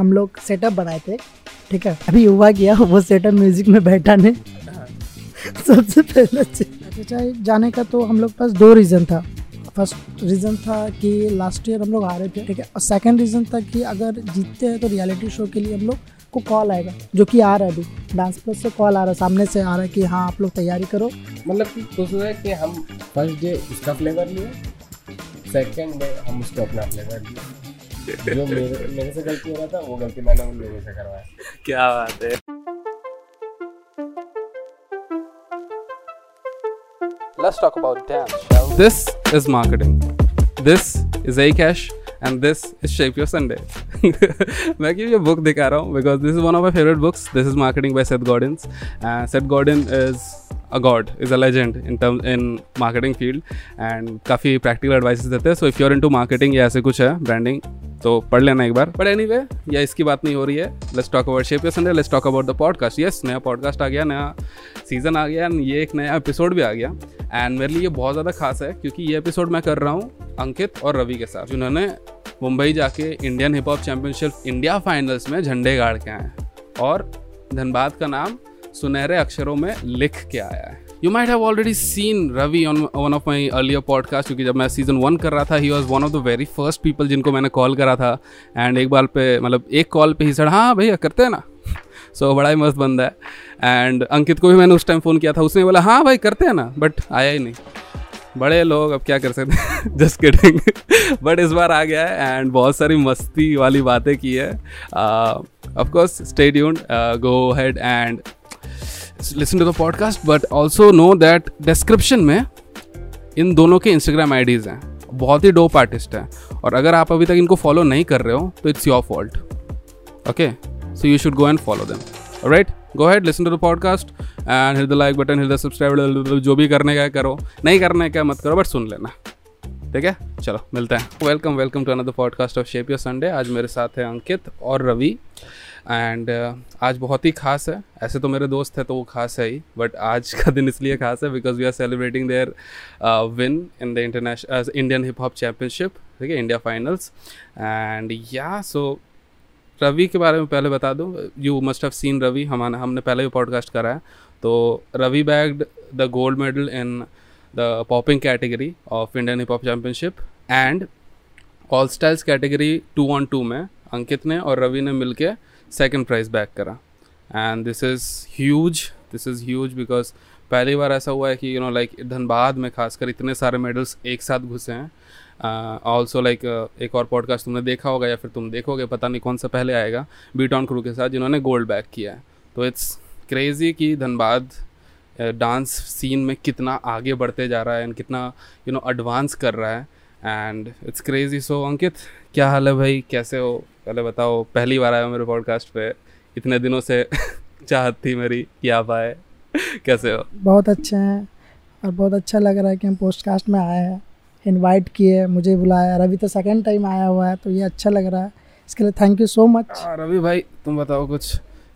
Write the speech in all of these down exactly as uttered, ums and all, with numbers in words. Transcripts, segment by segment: हम लोग सेटअप बनाए थे, ठीक है। अभी हुआ किया वो सेटअप म्यूजिक में बैठा ने सबसे पहला चीज जाने का, तो हम लोग पास दो रीज़न था। फर्स्ट रीज़न था कि लास्ट ईयर हम लोग हारे थे, ठीक है। और सेकंड रीज़न था कि अगर जीतते हैं तो रियलिटी शो के लिए हम लोग को कॉल आएगा, जो कि आ रहा है अभी डांस प्लस से कॉल आ रहा है, सामने से आ रहा है कि हाँ आप लोग तैयारी करो। मतलब कि सोच रहे कि हम फर्स्ट डे उसका फ्लेवर लिए, सेकेंड डे हम उसको अपना फ्लेवर लिए। जो मेरे मेरे से गलती हो रहा था वो गलती मैंने उन लोगों से करवाया। क्या बात है। Let's talk about dance, shall we? This is marketing. This is Akash and this is Shape Your Sunday. मैं क्यों ये बुक दिखा रहा हूँ because this is one of my favorite books. This is Marketing by Seth Godin. Uh, Seth Godin is a god, is a legend in term in marketing field and काफ़ी practical advices देते हैं. So if you're into marketing या ऐसे कुछ है branding तो पढ़ लेना एक बार. But anyway, या इसकी बात नहीं हो रही है. Let's talk about Shape Your Sunday. Let's talk about the podcast. Yes, नया podcast आ गया, नया सीज़न आ गया and ये एक नया एपिसोड भी आ गया. एंड मेरे लिए ये बहुत ज़्यादा खास है क्योंकि ये एपिसोड मैं कर रहा हूँ अंकित और रवि के साथ, जिन्होंने मुंबई जाके Indian hip hop championship India finals में झंडे गाड़ के आए हैं और धनबाद का नाम सुनहरे अक्षरों में लिख के आया है. You might have already seen Ravi on one of my earlier podcast, क्योंकि जब मैं सीजन वन कर रहा था he was one of the very first people जिनको मैंने कॉल करा था. एंड एक बार पे मतलब एक कॉल पे ही सर हाँ भैया करते हैं ना, सो so, बड़ा ही मस्त बंदा है. एंड अंकित को भी मैंने उस टाइम फ़ोन किया था, उसने बोला हाँ भाई करते हैं ना, बट आया ही नहीं. बड़े लोग अब क्या कर सकते हैं, जस्ट किडिंग. बट इस बार आ गया है एंड बहुत सारी मस्ती वाली बातें की है. Of course stay tuned, go head and listen to the podcast, but also know that description में इन दोनों के इंस्टाग्राम आई डीज़ हैं. बहुत ही डोप आर्टिस्ट हैं और अगर आप अभी तक इनको फॉलो नहीं कर रहे हो तो it's your fault. Okay, so you should go and follow them. All right? Go ahead, listen to the podcast and hit the like button, hit the subscribe. जो भी करने का है करो, नहीं करने का मत करो, बट सुन लेना, ठीक है. चलो मिलते हैं. Welcome welcome to another podcast of shape your Sunday. आज मेरे साथ है अंकित और रवि एंड uh, आज बहुत ही खास है. ऐसे तो मेरे दोस्त हैं तो वो खास है ही, बट आज का दिन इसलिए खास है because we are celebrating their win in the international Indian hip hop championship, ठीक है, इंडिया फाइनल्स. एंड या सो रवि के बारे में पहले बता दूं, you must have seen Ravi, हमारा हमने पहले भी पॉडकास्ट करा है. तो Ravi bagged the gold medal in the popping category of Indian hip hop championship and all styles category two on two में अंकित ने और रवि ने मिलके सेकंड प्राइज बैक करा. And this is huge, this is huge because पहली बार ऐसा हुआ है कि यू नो लाइक धनबाद में खासकर इतने सारे मेडल्स एक साथ घुसे हैं. ऑल्सो लाइक एक और पॉडकास्ट तुमने देखा होगा या फिर तुम देखोगे, पता नहीं कौन सा पहले आएगा, बीट ऑन क्रू के साथ जिन्होंने गोल्ड बैक किया है. तो इट्स क्रेजी कि धनबाद डांस सीन में कितना आगे बढ़ते जा रहा है एंड कितना यू नो एडवांस कर रहा है and it's crazy. So Ankit क्या हाल है भाई, कैसे हो, पहले बताओ. पहली बार आया मेरे पॉडकास्ट पे, इतने दिनों से चाहत थी मेरी कि आप आए. कैसे हो? बहुत अच्छे हैं और बहुत अच्छा लग रहा है कि हम पॉडकास्ट में आए हैं, इनवाइट किए, मुझे बुलाया. रवि तो सेकंड टाइम आया हुआ है तो ये अच्छा लग रहा है, इसके लिए thank you so much. Ravi भाई तुम बताओ कुछ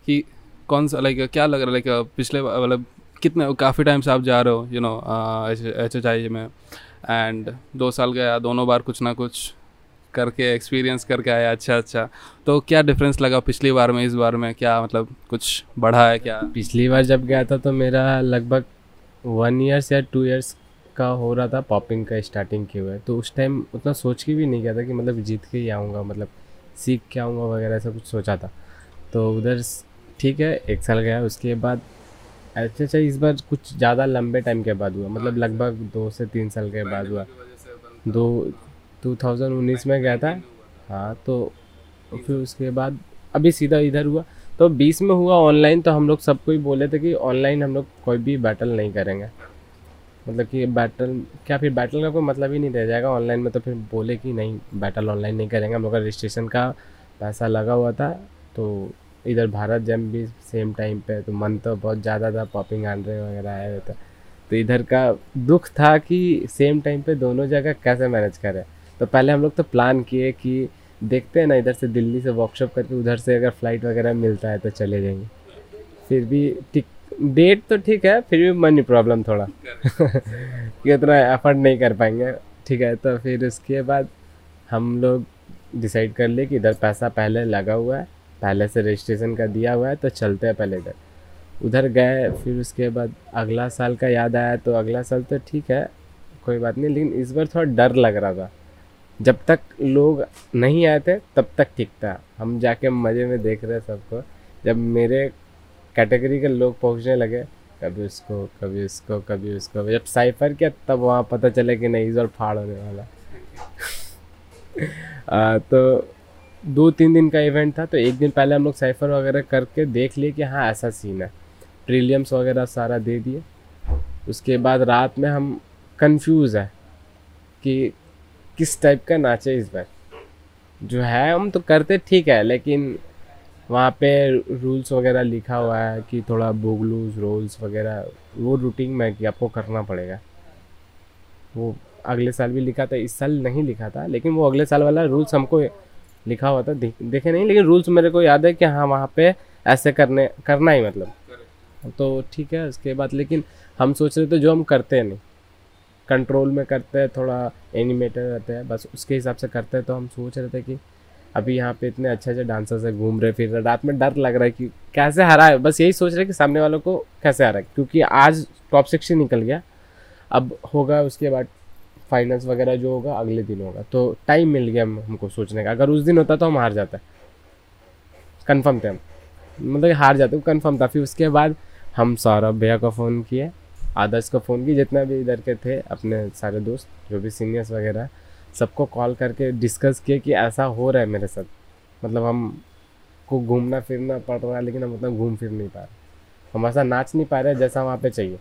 कि कौन सा लाइक क्या लग रहा है, लाइक पिछले मतलब कितने काफ़ी टाइम से आप जा रहे हो you know H H I में एंड दो साल गया, दोनों बार कुछ ना कुछ करके एक्सपीरियंस करके आया. अच्छा अच्छा तो क्या डिफरेंस लगा पिछली बार में इस बार में, क्या मतलब कुछ बढ़ा है क्या? पिछली बार जब गया था तो मेरा लगभग वन ईयर्स या टू ईयर्स का हो रहा था पॉपिंग का स्टार्टिंग किया हुआ है, तो उस टाइम उतना सोच के भी नहीं गया था कि मतलब जीत के ही आऊँगा, मतलब सीख के आऊँगा वगैरह ऐसा कुछ सोचा था. तो उधर ठीक है एक साल गया, उसके बाद अच्छा अच्छा इस बार कुछ ज़्यादा लंबे टाइम के बाद हुआ, मतलब लगभग दो से तीन साल के बाद हुआ. दो टू थाउजेंड उन्नीस में गया था हाँ, तो फिर उसके बाद अभी सीधा इधर हुआ. तो बीस में हुआ ऑनलाइन, तो हम लोग सबको ही बोले थे कि ऑनलाइन हम लोग कोई भी बैटल नहीं करेंगे, मतलब कि बैटल क्या फिर बैटल का कोई मतलब ही नहीं रह जाएगा ऑनलाइन में. तो फिर बोले कि नहीं बैटल ऑनलाइन नहीं करेंगे, हम लोग का रजिस्ट्रेशन का पैसा लगा हुआ था. तो इधर भारत जैम भी सेम टाइम पे, तो मन तो बहुत ज़्यादा था, पॉपिंग आंड्रे वगैरह आया हुआ था. तो इधर का दुख था कि सेम टाइम पे दोनों जगह कैसे मैनेज करें. तो पहले हम लोग तो प्लान किए कि देखते हैं ना, इधर से दिल्ली से वर्कशॉप करके उधर से अगर फ़्लाइट वगैरह मिलता है तो चले जाएंगे. फिर भी टिक डेट तो ठीक है, फिर भी मनी प्रॉब्लम थोड़ा कि उतना एफर्ट नहीं कर पाएंगे, ठीक है. तो फिर उसके बाद हम लोग डिसाइड कर लिए कि इधर पैसा पहले लगा हुआ है पहले से रजिस्ट्रेशन का दिया हुआ है तो चलते हैं पहले इधर। उधर गए, फिर उसके बाद अगला साल का याद आया तो अगला साल तो ठीक है कोई बात नहीं, लेकिन इस बार थोड़ा डर लग रहा था। जब तक लोग नहीं आए थे तब तक ठीक था, हम जाके मज़े में देख रहे सबको। जब मेरे कैटेगरी के लोग पहुंचने लगे, कभी उसको कभी उसको कभी उसको, जब साइफर किया तब वहाँ पता चले कि नहीं इस बार फाड़ होने वाला। आ, तो दो तीन दिन का इवेंट था, तो एक दिन पहले हम लोग साइफर वगैरह करके देख लिए कि हाँ ऐसा सीन है, प्रीलियम्स वगैरह सारा दे दिए। उसके बाद रात में हम कंफ्यूज है कि किस टाइप का नाचे इस बार, जो है हम तो करते ठीक है लेकिन वहाँ पे रूल्स वगैरह लिखा हुआ है कि थोड़ा बोगलूज रोल्स वगैरह वो रूटीन में कि आपको करना पड़ेगा। वो अगले साल भी लिखा था, इस साल नहीं लिखा था, लेकिन वो अगले साल वाला रूल्स हमको लिखा हुआ था, देखे नहीं लेकिन रूल्स मेरे को याद है कि हाँ वहाँ पे ऐसे करने करना ही मतलब, तो ठीक है। उसके बाद लेकिन हम सोच रहे थे जो हम करते नहीं, कंट्रोल में करते हैं, थोड़ा एनिमेटेड रहते हैं, बस उसके हिसाब से करते हैं। तो हम सोच रहे थे कि अभी यहाँ पे इतने अच्छे अच्छे डांसर्स हैं, घूम रहे फिर रहे, रात में डर लग रहा है कि कैसे हरा है, बस यही सोच रहे हैं कि सामने वालों को कैसे हरा है, क्योंकि आज टॉप सिक्स ही निकल गया। अब होगा उसके बाद फाइनल्स वगैरह जो होगा अगले दिन होगा, तो टाइम मिल गया हम, हमको सोचने का। अगर उस दिन होता तो हम हार जाते, कन्फर्म थे हम, मतलब हार जाते कन्फर्म था। फिर उसके बाद हम सौरभ भैया को फ़ोन किए, आदर्श को फ़ोन किए, जितना भी इधर के थे अपने सारे दोस्त जो भी सीनियर्स वगैरह, सबको कॉल करके डिस्कस किए कि ऐसा हो रहा है मेरे साथ, मतलब हम को घूमना फिरना पड़ रहा है लेकिन हम उतना घूम फिर नहीं पा रहे, हम ऐसा नाच नहीं पा रहे जैसा वहाँ पे चाहिए।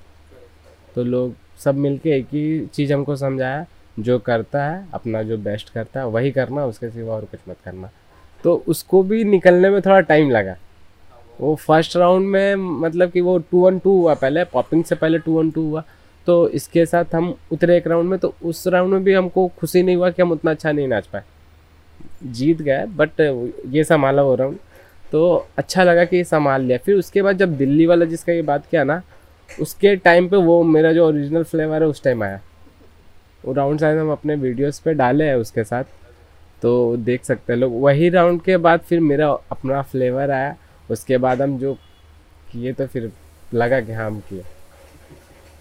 तो लोग सब मिलके एक ही चीज़ हमको समझाया, जो करता है अपना जो बेस्ट करता है वही करना, उसके सिवा और कुछ मत करना। तो उसको भी निकलने में थोड़ा टाइम लगा, वो फर्स्ट राउंड में मतलब कि वो टू वन टू हुआ, पहले पॉपिंग से पहले टू वन टू हुआ, तो इसके साथ हम उतरे एक राउंड में। तो उस राउंड में भी हमको खुशी नहीं हुआ कि हम उतना अच्छा नहीं नाच पाए, जीत गए बट ये संभाला वो राउंड, तो अच्छा लगा कि संभाल लिया। फिर उसके बाद जब दिल्ली वाला जिसका ये बात किया ना, उसके टाइम पे वो मेरा जो ओरिजिनल फ्लेवर है उस टाइम आया, वो राउंड शायद हम अपने वीडियोज़ पर डाले हैं उसके साथ, तो देख सकते हैं लोग। वही राउंड के बाद फिर मेरा अपना फ्लेवर आया, उसके बाद हम जो किए तो फिर लगा कि हाँ हम किए।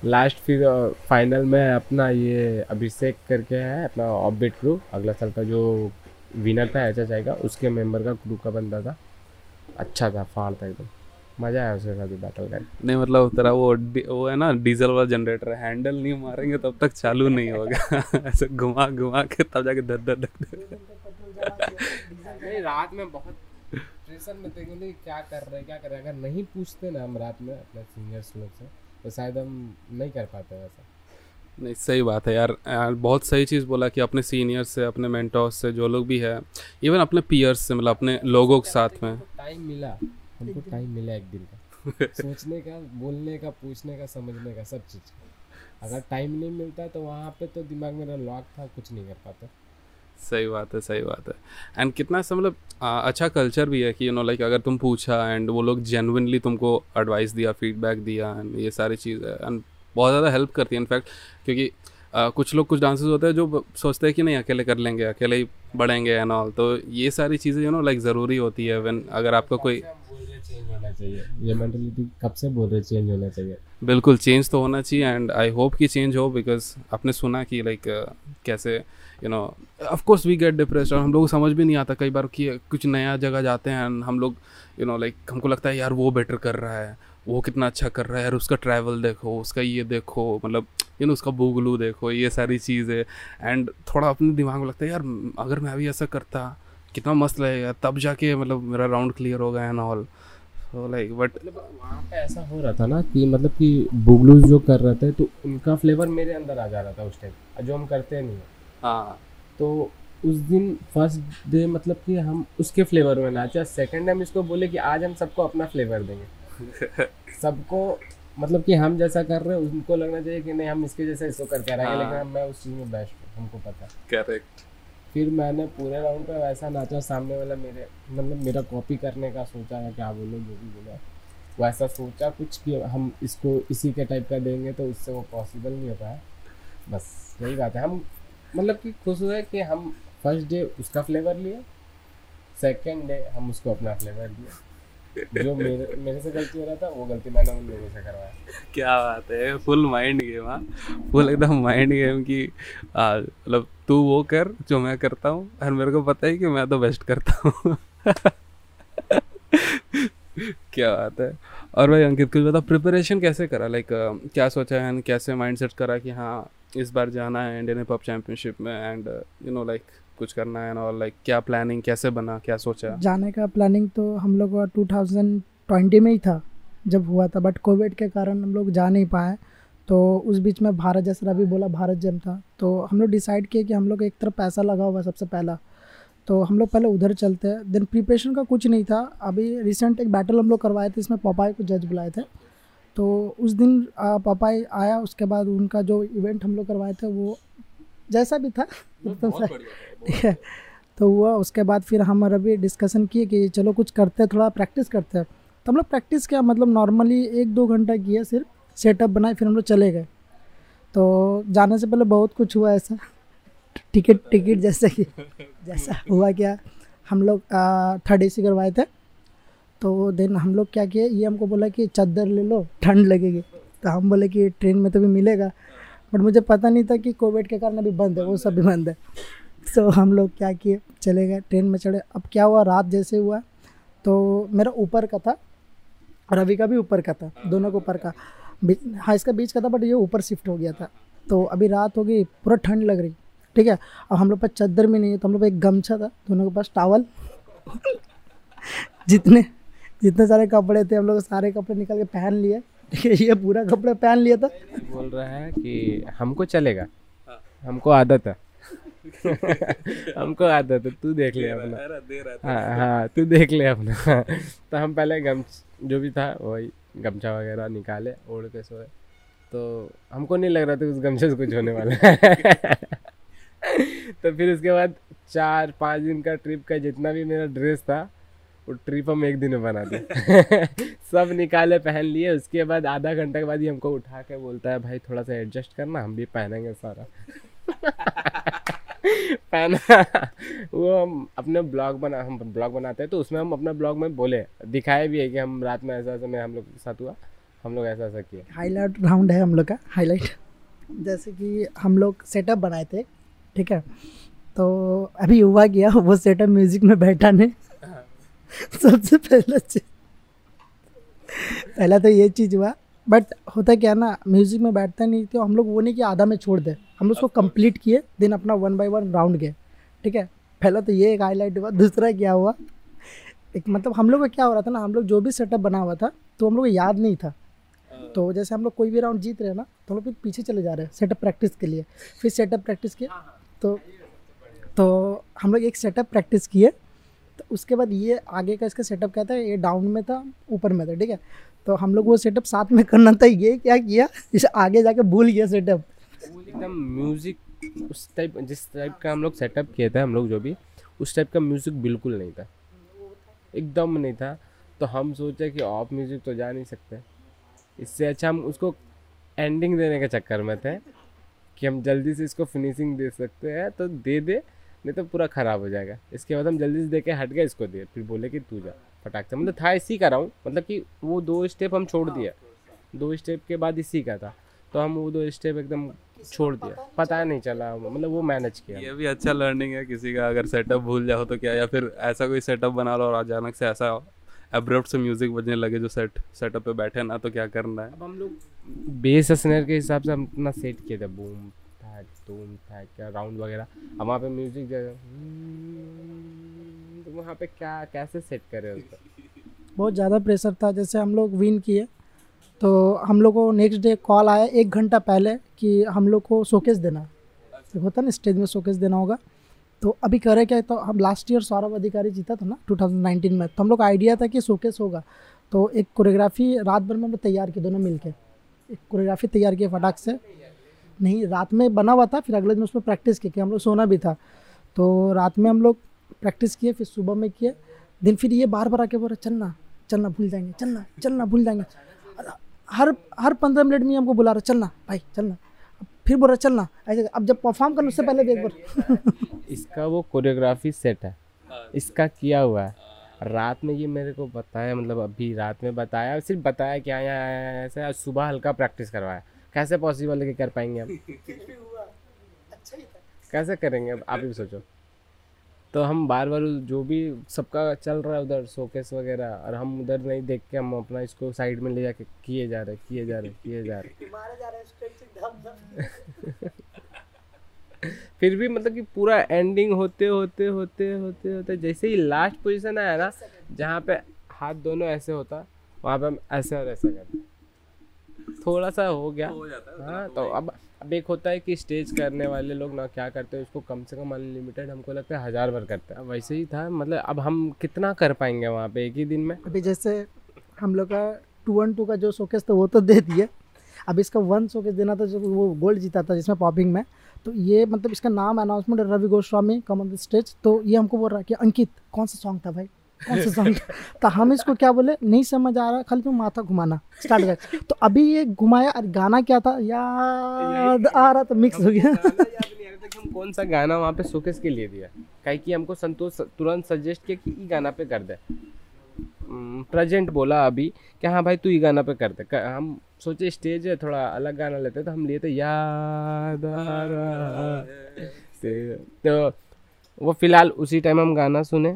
लास्ट फिर फाइनल में अपना ये अभिषेक करके है अपना ऑब्बिट क्रू, अगला साल का जो विनर था ऐसा जाएगा, उसके मेंबर का क्रू का बंदा था, अच्छा था, फाड़ था एकदम, मज़ा आया उसके साथ बैटल का। नहीं मतलब तेरा वो वो है ना डीजल वाला जनरेटर, हैंडल नहीं मारेंगे तब तक चालू नहीं होगा, ऐसे घुमा घुमा के तब जाके धर धर धर। रात में बहुत प्रेशर में थे कि क्या कर रहे क्या कर रहे, अगर नहीं पूछते ना हम रात में अपने सीनियर्स लोग से तो शायद हम नहीं कर पाते वैसा। नहीं सही बात है यार, यार बहुत सही चीज़ बोला कि अपने सीनियर्स से, अपने मेंटोर्स से, जो लोग भी है, इवन अपने पीयर्स से, मतलब अपने लोगों के साथ में। टाइम मिला हमको, टाइम मिला एक दिन का सोचने का, बोलने का, पूछने का, समझने का, सब चीज़। अगर टाइम नहीं मिलता तो वहाँ पर तो दिमाग मेरा लॉक था, कुछ नहीं कर पाता। सही बात है, सही बात है। एंड कितना सा मतलब अच्छा कल्चर भी है कि यू नो लाइक अगर तुम पूछा एंड वो लोग जेन्युइनली तुमको एडवाइस दिया, फीडबैक दिया, एंड ये सारी चीज़ एंड बहुत ज़्यादा हेल्प करती है इनफैक्ट, क्योंकि आ, कुछ लोग कुछ डांसेस होते हैं जो सोचते हैं कि नहीं अकेले कर लेंगे, अकेले ही बढ़ेंगे एंड ऑल, तो ये सारी चीज़ें यू नो लाइक ज़रूरी होती है व्हेन अगर आपका कोई चेंज होना चाहिए, ये मेंटालिटी कब से बोल रहे चेंज होना चाहिए। बिल्कुल चेंज तो होना चाहिए एंड आई होप कि चेंज हो, बिकॉज आपने सुना कि लाइक uh, कैसे you know of course we get depressed, और हम लोग को समझ भी नहीं आता कई बार कि कुछ नया जगह जाते हैं एंड हम लोग यू नो लाइक हमको लगता है यार वो बेटर कर रहा है, वो कितना अच्छा कर रहा है यार, उसका ट्रैवल देखो, उसका ये देखो, मतलब यू नो उसका बूगलू देखो, ये सारी चीज़ें। एंड थोड़ा अपने दिमाग में लगता है यार अगर मैं भी ऐसा करता कितना मस्त लगेगा, तब जाके मतलब मेरा राउंड क्लियर होगा एंड ऑल। तो लाइक बट वहाँ पे ऐसा हो रहा था ना कि मतलब कि बुगलूज जो कर रहे थे तो उनका फ्लेवर मेरे अंदर आ जा रहा था उस टाइम, जो हम करते नहीं हैं। हाँ तो उस दिन फर्स्ट डे मतलब कि हम उसके फ्लेवर में नाचा, सेकंड डे हम इसको बोले कि आज हम सबको अपना फ्लेवर देंगे सबको, मतलब कि हम जैसा कर रहे हैं उनको लगना चाहिए कि नहीं हम इसके जैसा इसको करके रहेंगे, लेकिन मैं उस चीज़ में बेस्ट हूँ हमको पता। करेक्ट। फिर मैंने पूरे राउंड पे वैसा नाचा, सामने वाला मेरे मतलब मेरा कॉपी करने का सोचा है, क्या बोलो जो भी बोला वैसा सोचा कुछ कि हम इसको इसी के टाइप का देंगे, तो उससे वो पॉसिबल नहीं हो पाया। बस यही बात है, हम मतलब कि खुश हुए कि हम फर्स्ट डे उसका फ्लेवर लिए, सेकेंड डे हम उसको अपना फ्लेवर दिया। जो मेरे मेरे से गलती हो रहा था वो गलती मैंने उन लोगों से करवाया। क्या बात है, फुल माइंड गेम। हाँ, फुल एकदम माइंड गेम की, मतलब तू वो कर जो मैं करता हूँ और मेरे को पता है कि मैं तो बेस्ट करता हूँ। क्या बात है। और भाई अंकित कुछ बता, प्रिपरेशन कैसे करा, लाइक क्या सोचा है, कैसे माइंड सेट करा कि हाँ इस बार जाना है इंडियन हिप हॉप चैम्पियनशिप में एंड यू नो लाइक कुछ करना है और लाइक क्या प्लानिंग कैसे बना, क्या सोचा? जाने का प्लानिंग तो हम लोग का टू थाउजेंड ट्वेंटी में ही था जब हुआ था, बट कोविड के कारण हम लोग जा नहीं पाए। तो उस बीच में भारत, जैसे रवि बोला भारत जम था, तो हम लोग डिसाइड किए कि हम लोग एक तरफ पैसा लगा हुआ सबसे पहला, तो हम लोग पहले उधर चलते हैं। देन प्रिपरेशन का कुछ नहीं था। अभी रिसेंट एक बैटल हम लोग करवाए थे, इसमें पपाई को जज बुलाए थे, तो उस दिन पपाई आया। उसके बाद उनका जो इवेंट हम लोग करवाए थे वो जैसा भी था एकदम, तो हुआ। उसके बाद फिर हम रवि डिस्कशन किए कि चलो कुछ करते हैं, थोड़ा प्रैक्टिस करते हैं। तो हम लोग प्रैक्टिस किया, मतलब नॉर्मली एक दो घंटा किया, सिर्फ सेटअप बनाए, फिर हम लोग चले गए। तो जाने से पहले बहुत कुछ हुआ ऐसा, टिकट टिकट जैसे कि जैसा हुआ क्या, हम लोग थर्ड ए सी करवाए थे। तो देन हम लोग क्या किए, ये हमको बोला कि चादर ले लो ठंड लगेगी, तो हम बोले कि ट्रेन में तो भी मिलेगा, बट मुझे पता नहीं था कि कोविड के कारण अभी बंद है, वो सब भी बंद है। सो so, हम लोग क्या किए, चले गए, ट्रेन में चढ़े। अब क्या हुआ, रात जैसे हुआ तो मेरा ऊपर का था, रवि का भी ऊपर का था, दोनों का ऊपर का, हाँ इसका बीच का था, बट ये ऊपर शिफ्ट हो गया था। तो अभी रात हो गई, पूरा ठंड लग रही, ठीक है। अब हम लोग पास चादर भी नहीं है, तो हम लोग एक गमछा था दोनों के पास, टावल, जितने जितने सारे कपड़े थे हम लोग सारे कपड़े निकाल के पहन लिए, ठीक है। ये पूरा कपड़ा पहन लिया था। बोल रहे हैं कि हमको चलेगा, हमको आदत है, हमको आदत है, तू देख ले अपना, हाँ हाँ तू देख ले अपना। तो हम पहले गमछ जो भी था वही गमछा वगैरह निकाले, ओढ़ के सोए। तो हमको नहीं लग रहा था उस गमछे से कुछ होने वाला है। तो फिर उसके बाद चार पाँच दिन का ट्रिप का जितना भी मेरा ड्रेस था वो ट्रिप हम एक दिन में बना दिए। सब निकाले, पहन लिए। उसके बाद आधा घंटा के बाद ही हमको उठा के बोलता है, भाई थोड़ा सा एडजस्ट करना, हम भी पहनेंगे सारा। पहना वो हम अपने ब्लॉग बना हम ब्लॉग बनाते हैं, तो उसमें हम अपना ब्लॉग में बोले, दिखाए भी है कि हम रात में ऐसा ऐसा में हम लोग के साथ हुआ, हम लोग ऐसा ऐसा किए। हाईलाइट राउंड है हम लोग का, हाईलाइट जैसे कि हम लोग सेटअप बनाए थे, ठीक है। तो अभी हुआ गया वो सेटअप म्यूजिक में बैठा ने। सबसे पहला चीज पहला तो ये चीज़ हुआ, बट होता क्या ना, म्यूजिक में बैठता नहीं तो हम लोग वो नहीं कि आधा में छोड़ दे, हम लोग उसको कंप्लीट किए, दिन अपना वन बाय वन राउंड गए, ठीक है। पहला तो ये एक हाईलाइट हुआ। दूसरा क्या हुआ, एक मतलब हम लोग को क्या हो रहा था ना, हम लोग जो भी सेटअप बना हुआ था तो हम लोग को याद नहीं था। तो जैसे हम लोग कोई भी राउंड जीत रहे हैं ना, तो हम लोग फिर पीछे चले जा रहे हैं सेटअप प्रैक्टिस के लिए। फिर सेटअप प्रैक्टिस किए, तो तो हम लोग एक सेटअप प्रैक्टिस किए। तो उसके बाद ये आगे का इसका सेटअप क्या था, ये डाउन में था, ऊपर में था, ठीक है। तो हम लोग वो सेटअप साथ में करना था, ये क्या किया इसे आगे जाके भूल गया सेटअप एकदम। म्यूज़िक उस टाइप, जिस टाइप का हम लोग सेटअप किए थे, हम लोग जो भी उस टाइप का म्यूज़िक बिल्कुल नहीं था, एकदम नहीं था। तो हम सोचे कि ऑफ म्यूज़िक तो जा नहीं सकते, इससे अच्छा हम उसको एंडिंग देने के चक्कर में थे कि हम जल्दी से इसको फिनिशिंग दे सकते हैं तो दे दे, नहीं तो पूरा ख़राब हो जाएगा। इसके बाद हम जल्दी से दे के हट गए, इसको दिए, फिर बोले कि तू जा फटाक से। मतलब था इसी का राउंड, मतलब कि वो दो स्टेप हम छोड़ दिया, दो स्टेप के बाद इसी का था, तो हम वो दो स्टेप एकदम छोड़ दिया, पता नहीं चला, मतलब वो मैनेज किया। ये भी अच्छा लर्निंग है किसी का, अगर सेटअप भूल जाओ तो क्या, या फिर ऐसा कोई सेटअप बना लो और अचानक से ऐसा एब्रप्ट से म्यूज़िक बजने लगे जो सेट सेटअप पे बैठे ना, तो क्या करना है। अब हम लोग बेस स्नेयर के हिसाब से हम अपना सेट किए थे, बूम था, टूम था, क्या राउंड वगैरह। अब वहाँ पे म्यूज़िक जगह, तो वहाँ पे क्या कैसे सेट करे उसका बहुत ज़्यादा प्रेशर था। जैसे हम लोग विन किए तो हम लोग को नेक्स्ट डे कॉल आया एक घंटा पहले कि हम लोग को शोकेस देना होता ना, स्टेज में शोकेस देना होगा। तो अभी करे क्या, तो हम लास्ट ईयर सौरभ अधिकारी जीता था ना टू थाउजेंड नाइनटीन में, तो हम लोग आइडिया था कि शोकेस होगा। तो एक कोरियोग्राफी रात भर में हम लोग तैयार किए, दोनों मिलके एक कोरियोग्राफी तैयार किए फटाक से। नहीं, रात में बना हुआ था, फिर अगले दिन उसमें प्रैक्टिस किए, हम लोग सोना भी था। तो रात में हम लोग प्रैक्टिस किए, फिर सुबह में किए। दिन फिर ये बार बार आके बोल रहा, चलना चलना भूल जाएंगे, चलना चलना भूल जाएंगे। हर हर पंद्रह मिनट में हमको बुला रहा, चलना भाई चलना, फिर बोल रहा चलना। अब जब परफॉर्म करने उससे पहले भी एक बार इसका वो कोरियोग्राफी सेट है, इसका किया हुआ है। रात में ये मेरे को बताया, मतलब अभी रात में बताया, सिर्फ बताया क्या यहाँ ऐसा, सुबह हल्का प्रैक्टिस करवाया। कैसे पॉसिबल है कि कर पाएंगे हम? कैसे करेंगे अब आप ही सोचो। तो हम बार बार जो भी सबका चल रहा है उधर शोकेस वगैरह, और हम उधर नहीं देख के हम अपना इसको साइड में ले जाके किए जा रहे किए जा रहे किए जा रहे फिर भी मतलब कि पूरा एंडिंग होते होते होते होते होते जैसे ही लास्ट पोजीशन आया ना, जहाँ पे हाथ दोनों ऐसे होता, वहाँ पे हम ऐसे और ऐसे करते, थोड़ा सा हो गया हो जाता। हाँ, तो अब अब एक होता है कि स्टेज करने वाले लोग ना क्या करते हैं, उसको कम से कम अनलिमिटेड हमको लगता है हज़ार बार करते हैं। वैसे ही था, मतलब अब हम कितना कर पाएंगे वहाँ पे एक ही दिन में। अभी जैसे हम लोग का टू वन टू का जो शोकेस था वो तो दे दिए, अब इसका वन शोकेस देना था जो वो गोल्ड जीता था जिसमें पॉपिंग में। तो ये मतलब इसका नाम announcement Ravi Goswami come on the stage, तो ये हमको बोल रहा कि अंकित कौन सा सॉन्ग था भाई, कौन सा सॉन्ग था? तो हम इसको क्या बोले, नहीं समझ आ रहा, खाली तुम माथा घुमाना स्टार्ट कर। तो अभी ये घुमाया और गाना क्या था याद आ रहा, तो मिक्स हो गया। हम कौन सा गाना वहाँ पे शोकेस के लिए दिया, कहीं कि हमको संतोष तुरंत सजेस्ट किया कि ये गाना पे कर दे। प्रेजेंट बोला अभी कि हाँ भाई तू ये गाना पे कर दे। हम सोचे स्टेज है, थोड़ा अलग गाना लेते, तो हम लिए थे याद आ रहा। तो वो फिलहाल उसी टाइम हम गाना सुने,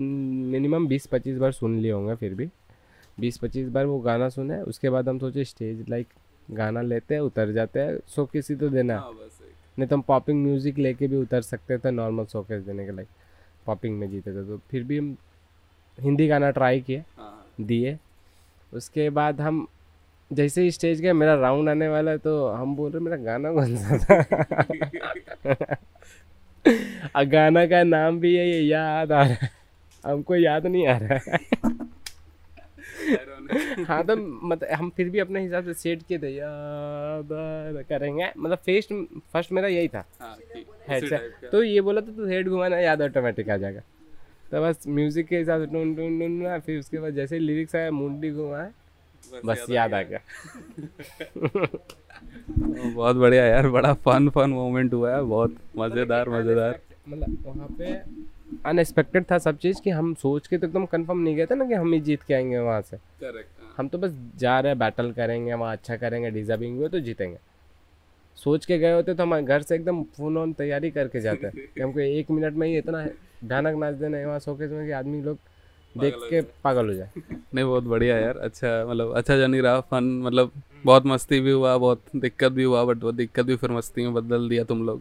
मिनिमम बीस पच्चीस बार सुन लिए होंगे, फिर भी बीस पच्चीस बार वो गाना सुने। उसके बाद हम सोचे स्टेज लाइक गाना लेते हैं, उतर जाते हैं, शो किसी तो देना, नहीं तो हम पॉपिंग म्यूज़िक लेके भी उतर सकते थे नॉर्मल शोकेस देने के, लाइक पॉपिंग में जीते थे। तो फिर भी हम हिंदी गाना ट्राई किए, दिए। उसके बाद हम जैसे ही स्टेज गए, मेरा राउंड आने वाला है, तो हम बोल रहे मेरा गाना कौन सा था। गाना का नाम भी है ये याद आ रहा है, हमको याद नहीं आ रहा है। हाँ, तो मतलब हम फिर भी अपने हिसाब से सेट किए थे, याद करेंगे, मतलब फर्स्ट फर्स्ट मेरा यही था। तो ये बोला तो हेड घुमाना, याद ऑटोमेटिक आ जाएगा। तो बस म्यूजिक के हिसाब से टून टून टून, फिर उसके बाद जैसे लिरिक्स आया मुंडी घुमाए, बस याद आ गया। बहुत बढ़िया यार, बड़ा फन फन मोमेंट हुआ है, बहुत मज़ेदार मज़ेदार। मतलब वहाँ पे अनएक्सपेक्टेड था सब चीज़, कि हम सोच के तो एकदम कंफर्म नहीं गए थे ना कि हम ही जीत के आएंगे वहाँ से। करेक्ट, हम तो बस जा रहे हैं, बैटल करेंगे, वहाँ अच्छा करेंगे, डिजर्विंग हुए तो जीतेंगे। सोच के गए होते तो हमारे घर से एकदम फुल ऑन तैयारी करके जाते हैं कि हमको एक मिनट में ही इतना ढानक नाच देना है वहाँ शोकेस में कि आदमी लोग देख के पागल हो जाए। नहीं, बहुत बढ़िया यार, अच्छा मतलब अच्छा जर्नी रहा, फन, मतलब बहुत मस्ती भी हुआ, बहुत दिक्कत भी हुआ, बट वो दिक्कत भी फिर मस्ती में बदल दिया तुम लोग।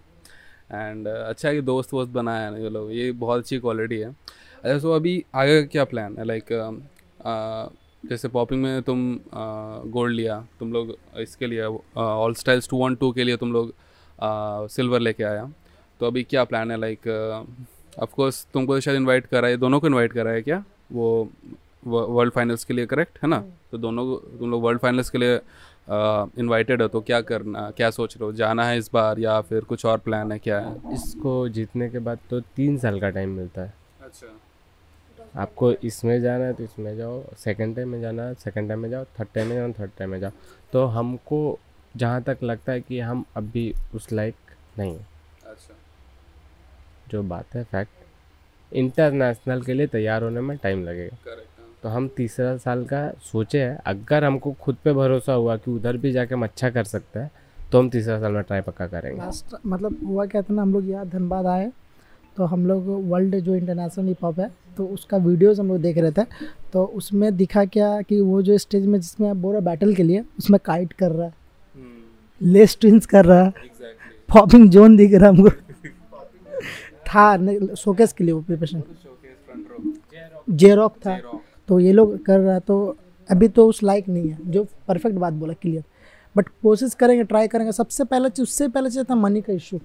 एंड अच्छा कि दोस्त वोस्त बनाया ना ये लोग, ये बहुत अच्छी क्वालिटी है। अच्छा, सो अभी आगे क्या प्लान है? लाइक जैसे पॉपिंग में तुम गोल्ड लिया, तुम लोग इसके लिए all styles two on two के लिए तुम लोग सिल्वर लेके आया, तो अभी क्या प्लान है? लाइक ऑफकोर्स तुमको शायद इन्वाइट करा है, दोनों को इन्वाइट करा है क्या वो वर्ल्ड फाइनल्स के लिए? करेक्ट है ना, तो दोनों तुम लोग वर्ल्ड फाइनल्स के लिए इन्वाइटेड हो, तो क्या करना, क्या सोच रहे हो? जाना है इस बार या फिर कुछ और प्लान है, क्या है? इसको जीतने के बाद तो तीन साल का टाइम मिलता है। अच्छा, आपको इसमें जाना है तो इसमें जाओ, सेकेंड टाइम में जाना है सेकेंड टाइम में जाओ, थर्ड टाइम में जाना थर्ड टाइम में जाओ। तो हमको जहाँ तक लगता है कि हम अभी उस लायक नहीं है। अच्छा, जो बात है फैक्ट, इंटरनेशनल के लिए तैयार होने में टाइम लगेगा। करेक्ट, तो हम तीसरा साल का सोचे हैं, अगर हमको खुद पे भरोसा हुआ कि उधर भी जाके हम अच्छा कर सकते हैं, तो हम तीसरा साल में ट्राई पक्का करेंगे। लास्ट मतलब हुआ क्या था ना, हम लोग यहाँ धनबाद आए, तो हम लोग वर्ल्ड जो इंटरनेशनल हिप हॉप है तो उसका वीडियोस हम लोग देख रहे थे, तो उसमें दिखा क्या कि वो जो स्टेज में जिसमें आप बोल रहे बैटल के लिए, उसमें काइट कर रहा है, लेस ट्विंस कर रहा है, पॉपिंग जोन दिख रहा हमको था शोकेस के लिए वो प्रिपरेशन, जेरोक था, तो ये लोग कर रहा। तो अभी तो उस लायक नहीं है, जो परफेक्ट बात बोला क्लियर, बट कोशिश करेंगे, ट्राई करेंगे। सबसे पहला चीज़, उससे पहले चीज़ था मनी का इशू,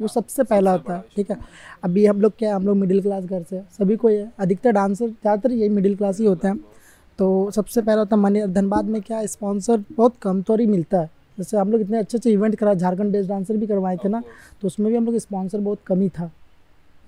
वो सबसे पहला होता है। ठीक है, अभी हम लोग क्या, हम लोग मिडिल क्लास घर से, सभी को ये अधिकतर डांसर ज़्यादातर यही मिडिल क्लास ही होते हैं, तो सबसे पहला होता है मनी। धनबाद में क्या स्पॉन्सर बहुत कम तो ही मिलता है, जैसे हम लोग इतने अच्छे अच्छे इवेंट कराए, झारखंड बेस्ड डांसर भी करवाए थे ना, तो उसमें भी हम लोग स्पॉन्सर बहुत कमी था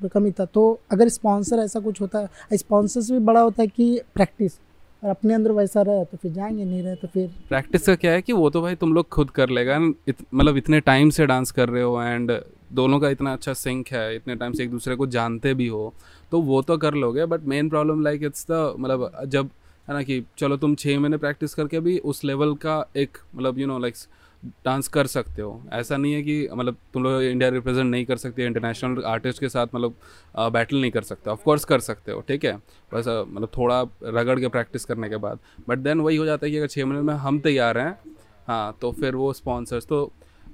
तो कमी था तो अगर स्पॉन्सर ऐसा कुछ होता है, स्पॉन्सर से भी बड़ा होता है कि प्रैक्टिस, और अपने अंदर वैसा रहे तो फिर जाएंगे, नहीं रहे तो फिर। प्रैक्टिस का क्या है कि वो तो भाई तुम लोग खुद कर लेगा, मतलब इत, इतने टाइम से डांस कर रहे हो एंड दोनों का इतना अच्छा सिंक है, इतने टाइम से एक दूसरे को जानते भी हो, तो वो तो कर लोगे. But main problem like it's the मतलब जब है ना कि चलो तुम छः महीने प्रैक्टिस करके भी उस लेवल का एक मतलब यू नो लाइक डांस कर सकते हो. ऐसा नहीं है कि मतलब तुम लोग इंडिया रिप्रेजेंट नहीं कर सकते, इंटरनेशनल आर्टिस्ट के साथ मतलब बैटल नहीं कर सकते. ऑफ कोर्स कर सकते हो, ठीक है, बस मतलब थोड़ा रगड़ के प्रैक्टिस करने के बाद. बट देन वही हो जाता है कि अगर छः महीने में हम तैयार हैं, हाँ, तो फिर वो स्पॉन्सर्स तो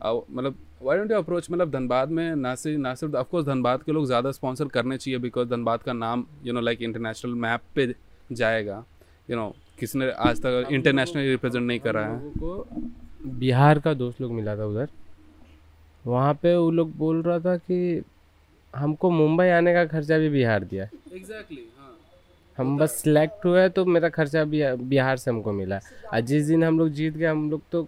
मतलब वाई डोंट यू अप्रोच. मतलब धनबाद में ना सिर्फ ना सिर्फ ऑफकोर्स धनबाद के लोग ज़्यादा स्पॉन्सर करने चाहिए, बिकॉज धनबाद का नाम you know like international map पे जाएगा. यू नो किसी ने आज तक इंटरनेशनल रिप्रेजेंट नहीं करा है. बिहार का दोस्त लोग मिला था उधर, वहाँ पे वो लोग बोल रहा था कि हमको मुंबई आने का खर्चा भी बिहार दिया. एग्जैक्टली exactly, हाँ. हम बस सिलेक्ट हुए तो मेरा खर्चा भी बिहार से हमको मिला. और जिस दिन हम लोग जीत गए, हम लोग तो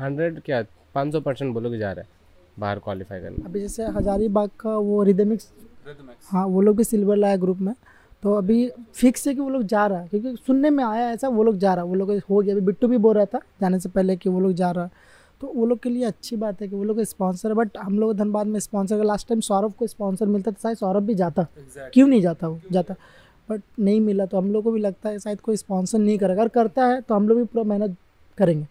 हंड्रेड क्या पाँच सौ परसेंट बोलो कि जा रहे हैं बाहर क्वालिफाई करने. अभी जैसे हजारीबाग का वो रिदमिक्स, हाँ, वो लोग भी सिल्वर लाया ग्रुप में, तो अभी फिक्स है कि वो लोग जा रहा है, क्योंकि सुनने में आया ऐसा वो लोग जा रहा है. वो लोग हो गया, अभी बिट्टू भी बोल रहा था जाने से पहले कि वो लोग जा रहा है, तो वो लोग के लिए अच्छी बात है कि वो लोग स्पॉन्सर है. बट हम लोग धनबाद में स्पॉन्सर का लास्ट टाइम सौरभ को स्पॉन्सर मिलता था, शायद सौरभ भी जाता. exactly. क्यों नहीं जाता वो जाता, बट नहीं मिला. तो हम लोग को भी लगता है शायद कोई स्पॉन्सर नहीं करेगा, अगर करता है तो हम लोग भी पूरा मेहनत करेंगे.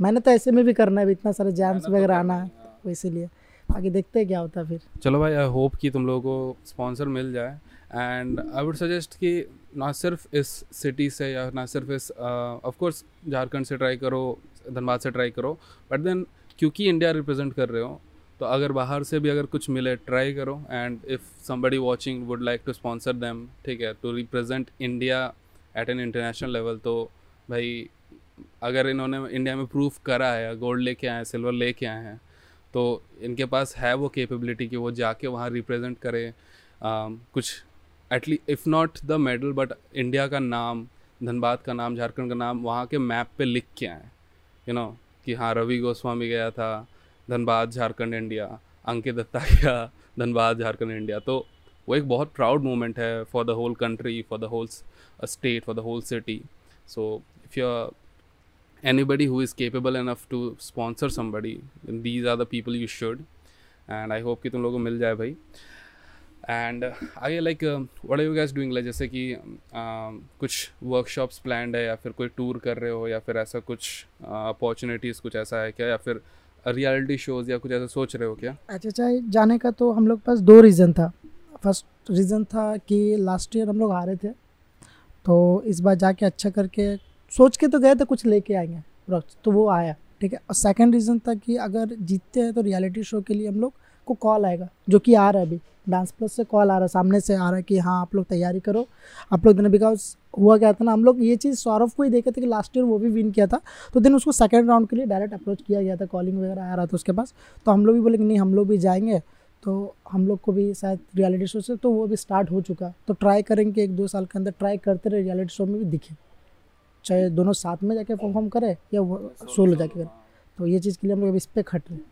मेहनत तो ऐसे में भी करना है, इतना सारे जैम्स वगैरह आना है, तो इसीलिए आगे देखते हैं क्या होता है फिर. चलो भाई, आई होप कि तुम लोगों को स्पॉन्सर मिल जाए. एंड आई वुड सजेस्ट कि ना सिर्फ इस सिटी से या ना सिर्फ इस ऑफ कोर्स झारखंड से ट्राई करो, धनबाद से ट्राई करो, बट देन क्योंकि इंडिया रिप्रेजेंट कर रहे हो तो अगर बाहर से भी अगर कुछ मिले ट्राई करो. And if somebody watching would like to sponsor them, ठीक है, to represent India at an international level, तो भाई अगर इन्होंने इंडिया में प्रूफ करा है, गोल्ड लेके आए हैं, सिल्वर लेके आए हैं, तो इनके पास है वो कैपेबिलिटी कि वो जाके वहाँ रिप्रेजेंट करें. uh, कुछ at least if not the medal but India का नाम, धनबाद का नाम, झारखंड का नाम वहाँ के मैप पे लिख के आए. यू नो कि हाँ, रवि गोस्वामी गया था धनबाद झारखंड इंडिया, अंकित दत्ता गया धनबाद झारखंड इंडिया, तो वो एक बहुत प्राउड मोमेंट है for the whole country, for the whole state, for the whole city. So if you are anybody who is capable enough to sponsor somebody, these are the people you should. And I hope कि तुम लोगों को मिल जाए भाई. And आगे like uh, what are you guys doing, like जैसे कि uh, कुछ workshops planned है, या फिर कोई tour कर रहे हो, या फिर ऐसा कुछ uh, opportunities कुछ ऐसा है क्या, या फिर reality shows या कुछ ऐसा सोच रहे हो क्या? अच्छा अच्छा, जाने का तो हम लोग पास दो reason था. First reason था कि last year हम लोग हारे थे, तो इस बार जाके अच्छा करके सोच के तो गए तो कुछ लेके आएंगे प्रोडक्ट, तो वो आया, ठीक है. और सेकंड रीज़न था कि अगर जीतते हैं तो रियलिटी शो के लिए हम लोग को कॉल आएगा, जो कि आ रहा है अभी डांस प्लस से कॉल आ रहा है, सामने से आ रहा है कि हाँ आप लोग तैयारी करो, आप लोग देना. बिकॉज हुआ क्या था ना, हम लोग ये चीज़ सौरभ को ही देखे थे कि लास्ट ईयर वो भी विन किया था, तो देन उसको सेकेंड राउंड के लिए डायरेक्ट अप्रोच किया गया था, कॉलिंग वगैरह आ रहा था उसके पास, तो हम लोग भी बोले नहीं हम लोग भी जाएंगे, तो हम लोग को भी शायद रियलिटी शो से, तो वो भी स्टार्ट हो चुका, तो ट्राई करेंगे एक दो साल के अंदर ट्राई करते रहे, रियलिटी शो में भी दिखे, चाहे दोनों साथ में जाके परफॉर्म करें या वो सोलो जाके करें, तो ये चीज़ के लिए हम लोग इस पर खट रहे हैं.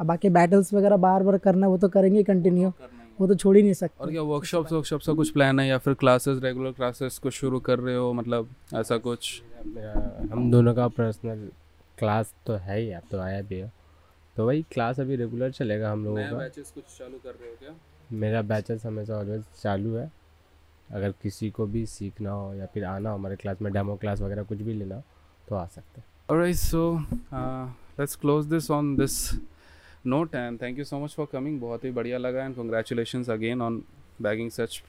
अब बाकी बैटल्स वगैरह बार बार करना वो तो करेंगे कंटिन्यू, वो तो छोड़ ही नहीं सकते. और क्या वर्कशॉप्स वर्कशॉप्स का कुछ प्लान है, या फिर क्लासेस, रेगुलर क्लासेस को शुरू कर रहे हो, मतलब ऐसा कुछ? हम दोनों का पर्सनल क्लास तो है ही, आप तो आया भी हो, तो वही क्लास अभी रेगुलर चलेगा हम लोगों का. बैचेस कुछ चालू कर रहे हो क्या? मेरा बैचेस हमेशा ऑलवेज चालू है. अगर किसी को भी सीखना हो या फिर आना हो हमारे क्लास में, डेमो क्लास वगैरह कुछ भी लेना हो तो आ सकते हैं. Alright, so let's close this on this note and thank you so much for coming. बहुत ही बढ़िया लगा and congratulations again on bagging such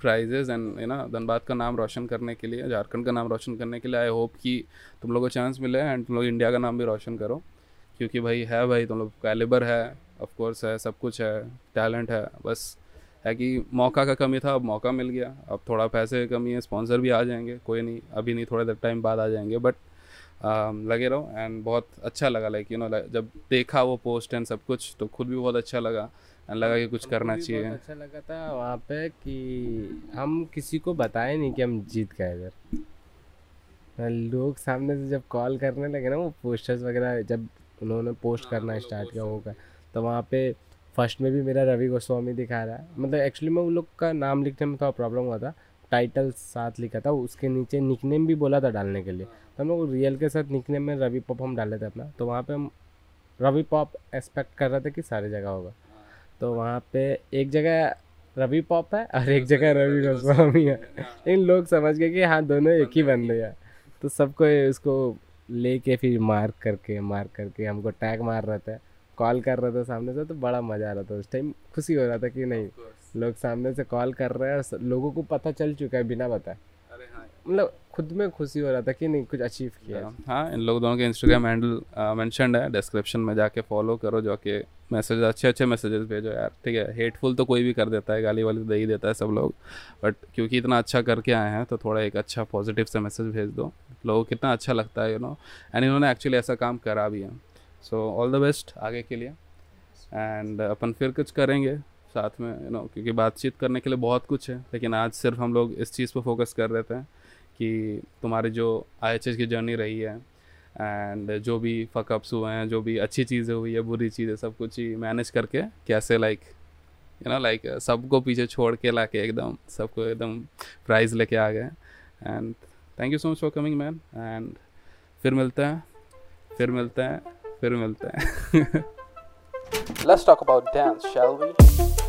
prizes and you know Dhanbad का नाम रोशन करने के लिए, झारखंड का नाम रोशन करने के लिए. आई होप कि तुम लोग को चांस मिले एंड तुम लोग इंडिया का नाम भी रोशन करो, क्योंकि भाई है भाई तुम लोग कैलिबर है, ऑफकोर्स है, सब कुछ है, टैलेंट है, बस है कि मौका का कमी था, अब मौका मिल गया. अब थोड़ा पैसे कमी है, स्पॉन्सर भी आ जाएंगे, कोई नहीं अभी नहीं, थोड़ा देर टाइम बाद आ जाएंगे, बट लगे रहो. एंड बहुत अच्छा लगा, लाइक यू नो जब देखा वो पोस्ट एंड सब कुछ तो खुद भी बहुत अच्छा लगा एंड लगा कि कुछ करना चाहिए. अच्छा लगा था वहाँ पे कि हम किसी को बताए नहीं कि हम जीत गए. इधर लोग सामने से जब कॉल करने लगे ना, वो पोस्टर्स वगैरह जब उन्होंने पोस्ट करना स्टार्ट किया होगा, तो वहाँ पर फर्स्ट में भी मेरा रवि गोस्वामी दिखा रहा है. मतलब एक्चुअली मैं उन लोग का नाम लिखने में थोड़ा प्रॉब्लम हुआ था, टाइटल साथ लिखा था, उसके नीचे निकनेम भी बोला था डालने के लिए, तो हम लोग रियल के साथ निकनेम में रवि पॉप हम डाले थे अपना, तो वहाँ पे हम रवि पॉप एक्सपेक्ट कर रहे थे कि सारी जगह होगा, तो वहाँ पे एक जगह रवि पॉप है और एक जगह रवि गोस्वामी है। इन लोग समझ गए कि हाँ दोनों एक ही बंदे हैं, तो सबको इसको लेके फिर मार्क करके मार्क करके हमको टैग मार रहा था, कॉल कर रहा था सामने से, तो बड़ा मज़ा आ रहा था उस टाइम। खुशी हो रहा था कि नहीं लोग सामने से कॉल कर रहे हैं और लोगों को पता चल चुका है बिना बताए, मतलब खुद में खुशी हो रहा था कि नहीं कुछ अचीव किया। हाँ, इन लोग दोनों के इंस्टाग्राम हैंडल मेंशन्ड है डिस्क्रिप्शन में, जाके फॉलो करो, जो कि मैसेज अच्छे अच्छे मैसेजेस भेजो यार। ठीक है, हेटफुल तो कोई भी कर देता है, गाली वाली दे ही देता है सब लोग, बट क्योंकि इतना अच्छा करके आए हैं तो थोड़ा एक अच्छा पॉजिटिव से मैसेज भेज दो, लोगों को कितना अच्छा लगता है यू नो। एंड इन्होंने एक्चुअली ऐसा काम करा भी है, सो ऑल द बेस्ट आगे के लिए। एंड अपन फिर कुछ करेंगे साथ में यू नो, क्योंकि बातचीत करने के लिए बहुत कुछ है, लेकिन आज सिर्फ हम लोग इस चीज़ पर फोकस कर रहे थे कि तुम्हारी जो आई एच एच की जर्नी रही है एंड जो भी फकअप्स हुए हैं, जो भी अच्छी चीज़ें हुई है, बुरी चीज़ें, सब कुछ ही मैनेज करके कैसे लाइक यू नो लाइक सबको पीछे छोड़ के ला के एकदम सबको एकदम प्राइज़ लेके आ गए। And thank you so much for coming man. And फिर मिलते हैं फिर मिलते हैं फिर मिलते हैं। Let's talk about dance, shall we?